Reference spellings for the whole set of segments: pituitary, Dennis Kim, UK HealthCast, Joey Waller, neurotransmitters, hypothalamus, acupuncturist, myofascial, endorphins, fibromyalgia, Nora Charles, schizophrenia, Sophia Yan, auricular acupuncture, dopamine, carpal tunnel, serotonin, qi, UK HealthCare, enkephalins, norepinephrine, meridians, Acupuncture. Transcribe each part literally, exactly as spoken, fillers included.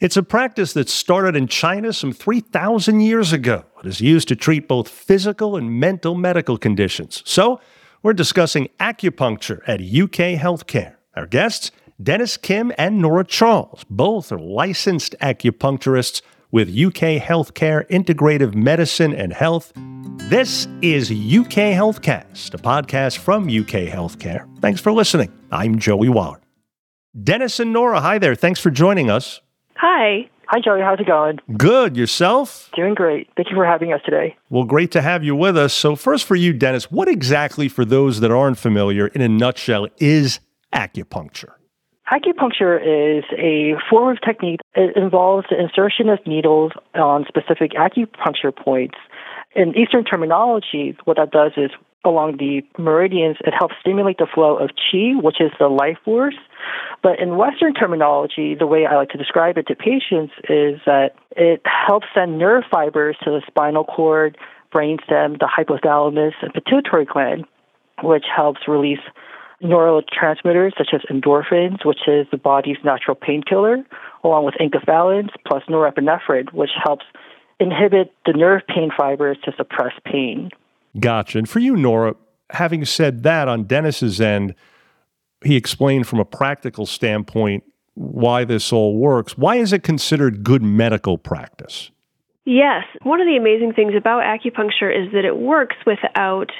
It's a practice that started in China some three thousand years ago. It is used to treat both physical and mental medical conditions. So we're discussing acupuncture at U K HealthCare. Our guests, Dennis Kim and Nora Charles, both are licensed acupuncturists with U K HealthCare Integrative Medicine and Health. This is U K HealthCast, a podcast from U K HealthCare. Thanks for listening. I'm Joey Waller. Dennis and Nora, hi there. Thanks for joining us. Hi. Hi, Joey. How's it going? Good. Yourself? Doing great. Thank you for having us today. Well, great to have you with us. So first for you, Dennis, what exactly, for those that aren't familiar, in a nutshell, is acupuncture? Acupuncture is a form of technique. It involves the insertion of needles on specific acupuncture points. In Eastern terminology, what that does is along the meridians, it helps stimulate the flow of qi, which is the life force. But in Western terminology, the way I like to describe it to patients is that it helps send nerve fibers to the spinal cord, brainstem, the hypothalamus, and pituitary gland, which helps release neurotransmitters such as endorphins, which is the body's natural painkiller, along with enkephalins plus norepinephrine, which helps inhibit the nerve pain fibers to suppress pain. Gotcha. And for you, Nora, having said that, on Dennis's end, he explained from a practical standpoint why this all works. Why is it considered good medical practice? Yes. One of the amazing things about acupuncture is that it works without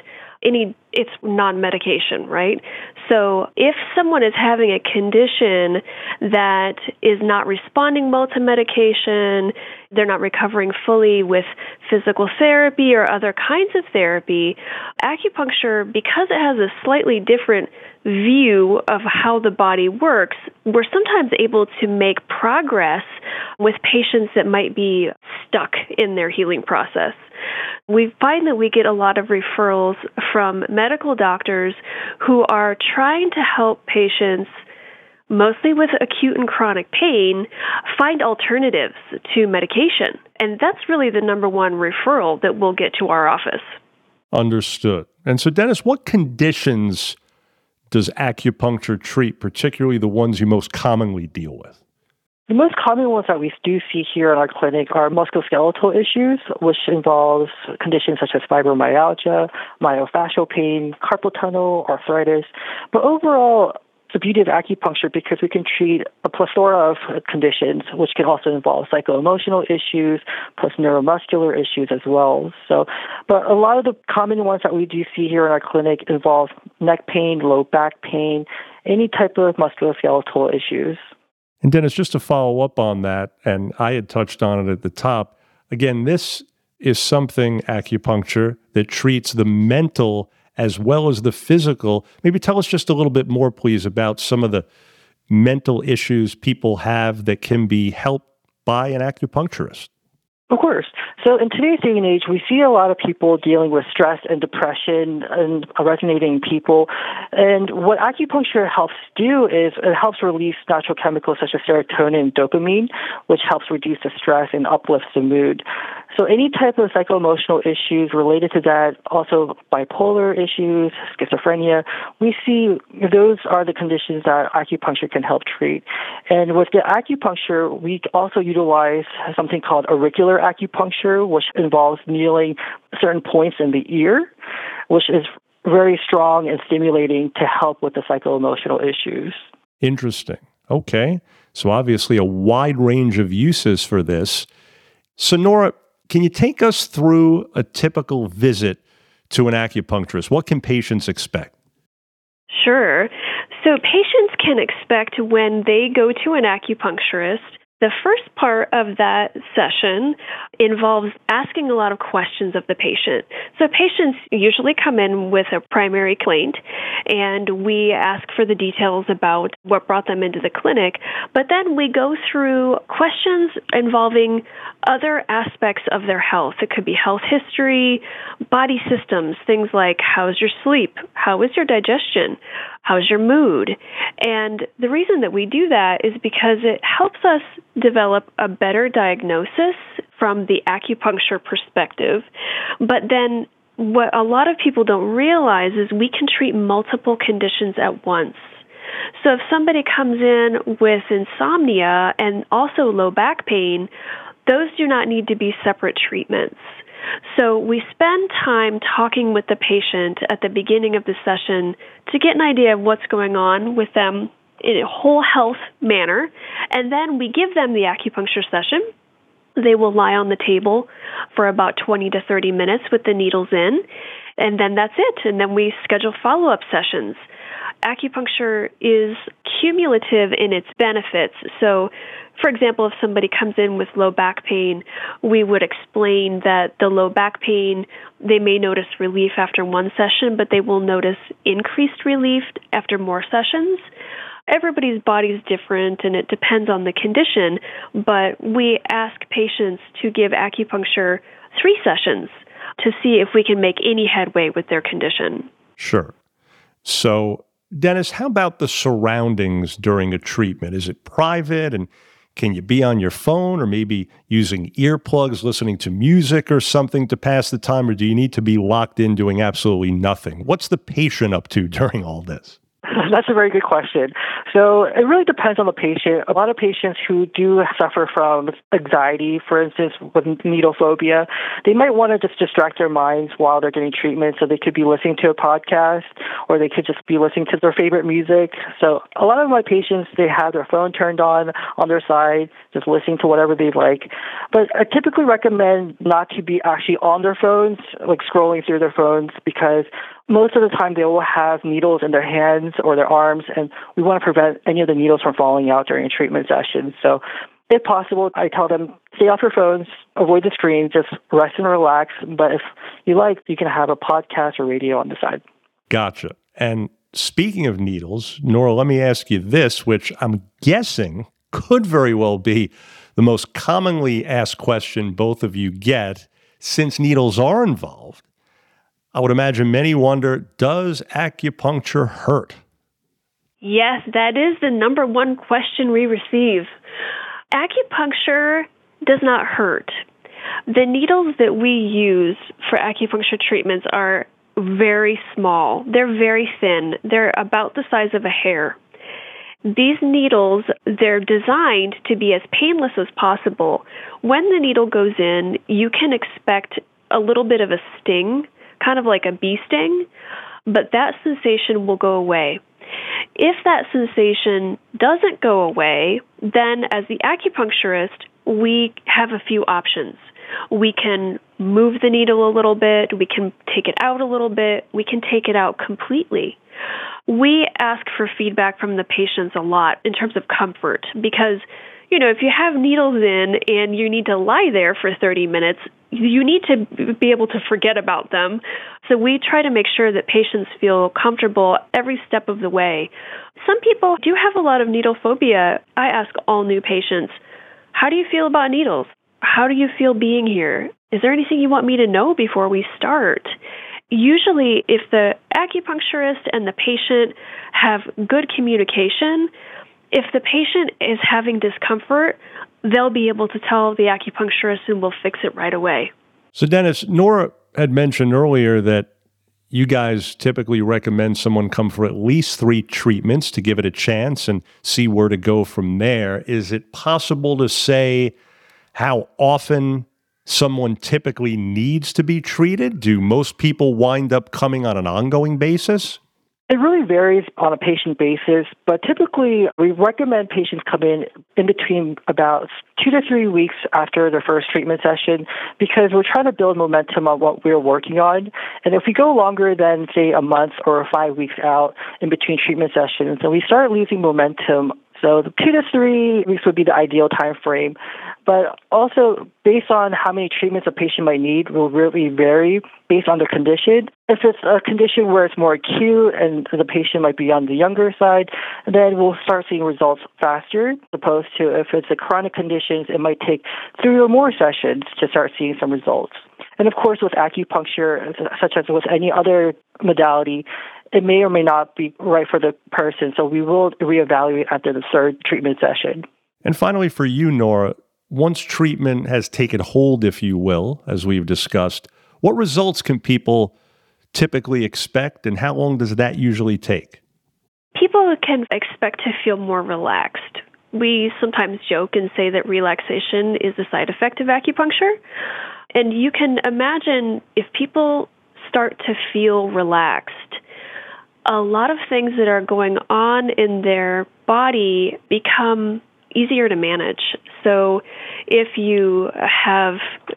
any, it's non-medication, right? So if someone is having a condition that is not responding well to medication, they're not recovering fully with physical therapy or other kinds of therapy, acupuncture, because it has a slightly different view of how the body works, we're sometimes able to make progress with patients that might be stuck in their healing process. We find that we get a lot of referrals from medical doctors who are trying to help patients, mostly with acute and chronic pain, find alternatives to medication. And that's really the number one referral that we'll get to our office. Understood. And so, Dennis, what conditions does acupuncture treat, particularly the ones you most commonly deal with? The most common ones that we do see here in our clinic are musculoskeletal issues, which involves conditions such as fibromyalgia, myofascial pain, carpal tunnel, arthritis. But overall, it's the beauty of acupuncture because we can treat a plethora of conditions, which can also involve psycho-emotional issues, plus neuromuscular issues as well. So, but a lot of the common ones that we do see here in our clinic involve neck pain, low back pain, any type of musculoskeletal issues. And Dennis, just to follow up on that, and I had touched on it at the top, again, this is something, acupuncture, that treats the mental as well as the physical. Maybe tell us just a little bit more, please, about some of the mental issues people have that can be helped by an acupuncturist. Of course. So in today's day and age, we see a lot of people dealing with stress and depression and resonating people. And what acupuncture helps do is it helps release natural chemicals such as serotonin and dopamine, which helps reduce the stress and uplifts the mood. So any type of psycho-emotional issues related to that, also bipolar issues, schizophrenia, we see those are the conditions that acupuncture can help treat. And with the acupuncture, we also utilize something called auricular acupuncture, which involves needling certain points in the ear, which is very strong and stimulating to help with the psycho-emotional issues. Interesting. Okay. So obviously a wide range of uses for this. So Nora, can you take us through a typical visit to an acupuncturist? What can patients expect? Sure. So patients can expect, when they go to an acupuncturist, the first part of that session involves asking a lot of questions of the patient. So patients usually come in with a primary complaint, and we ask for the details about what brought them into the clinic. But then we go through questions involving other aspects of their health. It could be health history, body systems, things like how's your sleep, how is your digestion, how's your mood? And the reason that we do that is because it helps us develop a better diagnosis from the acupuncture perspective. But then what a lot of people don't realize is we can treat multiple conditions at once. So if somebody comes in with insomnia and also low back pain, those do not need to be separate treatments. So we spend time talking with the patient at the beginning of the session to get an idea of what's going on with them in a whole health manner, and then we give them the acupuncture session. They will lie on the table for about twenty to thirty minutes with the needles in, and then that's it. And then we schedule follow-up sessions. Acupuncture is cumulative in its benefits. So, for example, if somebody comes in with low back pain, we would explain that the low back pain, they may notice relief after one session, but they will notice increased relief after more sessions. Everybody's body is different, and it depends on the condition, but we ask patients to give acupuncture three sessions to see if we can make any headway with their condition. Sure. So, Dennis, how about the surroundings during a treatment? Is it private, and can you be on your phone or maybe using earplugs, listening to music or something to pass the time, or do you need to be locked in doing absolutely nothing? What's the patient up to during all this? That's a very good question. So it really depends on the patient. A lot of patients who do suffer from anxiety, for instance, with needle phobia, they might want to just distract their minds while they're getting treatment. So they could be listening to a podcast, or they could just be listening to their favorite music. So a lot of my patients, they have their phone turned on on their side, just listening to whatever they like. But I typically recommend not to be actually on their phones, like scrolling through their phones, because most of the time they will have needles in their hands or their arms, and we want to prevent any of the needles from falling out during a treatment session. So if possible, I tell them, stay off your phones, avoid the screen, just rest and relax. But if you like, you can have a podcast or radio on the side. Gotcha. And speaking of needles, Nora, let me ask you this, which I'm guessing could very well be the most commonly asked question both of you get, since needles are involved. I would imagine many wonder, does acupuncture hurt? Yes, that is the number one question we receive. Acupuncture does not hurt. The needles that we use for acupuncture treatments are very small. They're very thin. They're about the size of a hair. These needles, they're designed to be as painless as possible. When the needle goes in, you can expect a little bit of a sting, kind of like a bee sting, but that sensation will go away. If that sensation doesn't go away, then as the acupuncturist, we have a few options. We can move the needle a little bit, we can take it out a little bit, we can take it out completely. We ask for feedback from the patients a lot in terms of comfort, because, you know, if you have needles in and you need to lie there for thirty minutes, you need to be able to forget about them. So we try to make sure that patients feel comfortable every step of the way. Some people do have a lot of needle phobia. I ask all new patients, how do you feel about needles? How do you feel being here? Is there anything you want me to know before we start? Usually, if the acupuncturist and the patient have good communication, if the patient is having discomfort, they'll be able to tell the acupuncturist and we'll fix it right away. So Dennis, Nora had mentioned earlier that you guys typically recommend someone come for at least three treatments to give it a chance and see where to go from there. Is it possible to say how often someone typically needs to be treated? Do most people wind up coming on an ongoing basis? It really varies on a patient basis, but typically we recommend patients come in in between about two to three weeks after their first treatment session, because we're trying to build momentum on what we're working on. And if we go longer than, say, a month or five weeks out in between treatment sessions, then we start losing momentum. So the two to three weeks would be the ideal time frame. But also, based on how many treatments a patient might need will really vary based on their condition. If it's a condition where it's more acute and the patient might be on the younger side, then we'll start seeing results faster, as opposed to if it's a chronic condition, it might take three or more sessions to start seeing some results. And of course, with acupuncture, such as with any other modality, it may or may not be right for the person, so we will reevaluate after the third treatment session. And finally for you, Nora, once treatment has taken hold, if you will, as we've discussed, what results can people typically expect, and how long does that usually take? people can expect to feel more relaxed. We sometimes joke and say that relaxation is a side effect of acupuncture. And you can imagine if people start to feel relaxed, a lot of things that are going on in their body become easier to manage. So if you have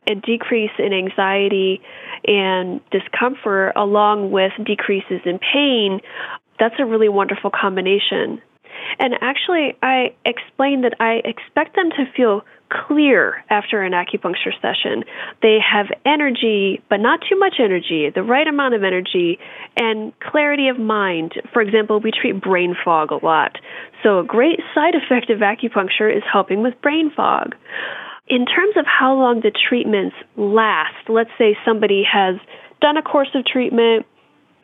a decrease in anxiety and discomfort along with decreases in pain, that's a really wonderful combination. And actually, I explained that I expect them to feel clear after an acupuncture session. They have energy, but not too much energy, the right amount of energy, and clarity of mind. For example, we treat brain fog a lot. So a great side effect of acupuncture is helping with brain fog. In terms of how long the treatments last, let's say somebody has done a course of treatment,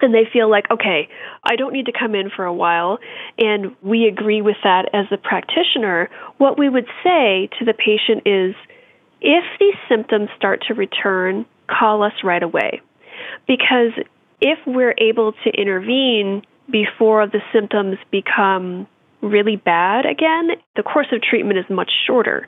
and they feel like, okay, I don't need to come in for a while, and we agree with that as a practitioner. What we would say to the patient is, if these symptoms start to return, call us right away. Because if we're able to intervene before the symptoms become really bad again, the course of treatment is much shorter.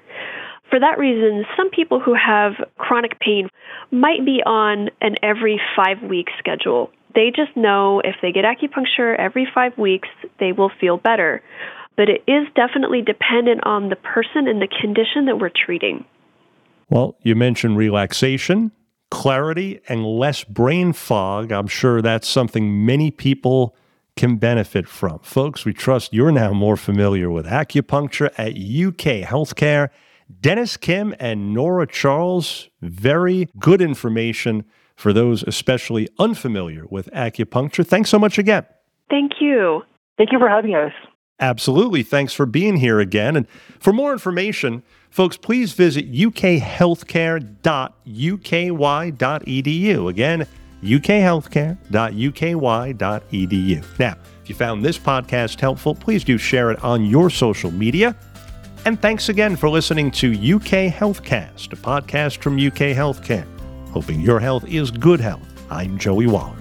For that reason, some people who have chronic pain might be on an every five-week schedule. They just know if they get acupuncture every five weeks, they will feel better. But it is definitely dependent on the person and the condition that we're treating. Well, you mentioned relaxation, clarity, and less brain fog. I'm sure that's something many people can benefit from. Folks, we trust you're now more familiar with acupuncture at U K HealthCare. Dennis Kim and Nora Charles, very good information for those especially unfamiliar with acupuncture. Thanks so much again. Thank you. Thank you for having us. Absolutely. Thanks for being here again. And for more information, folks, please visit u k healthcare dot u k y dot e d u. Again, u k healthcare dot u k y dot e d u. Now, if you found this podcast helpful, please do share it on your social media. And thanks again for listening to U K HealthCast, a podcast from U K HealthCare. Hoping your health is good health. I'm Joey Waller.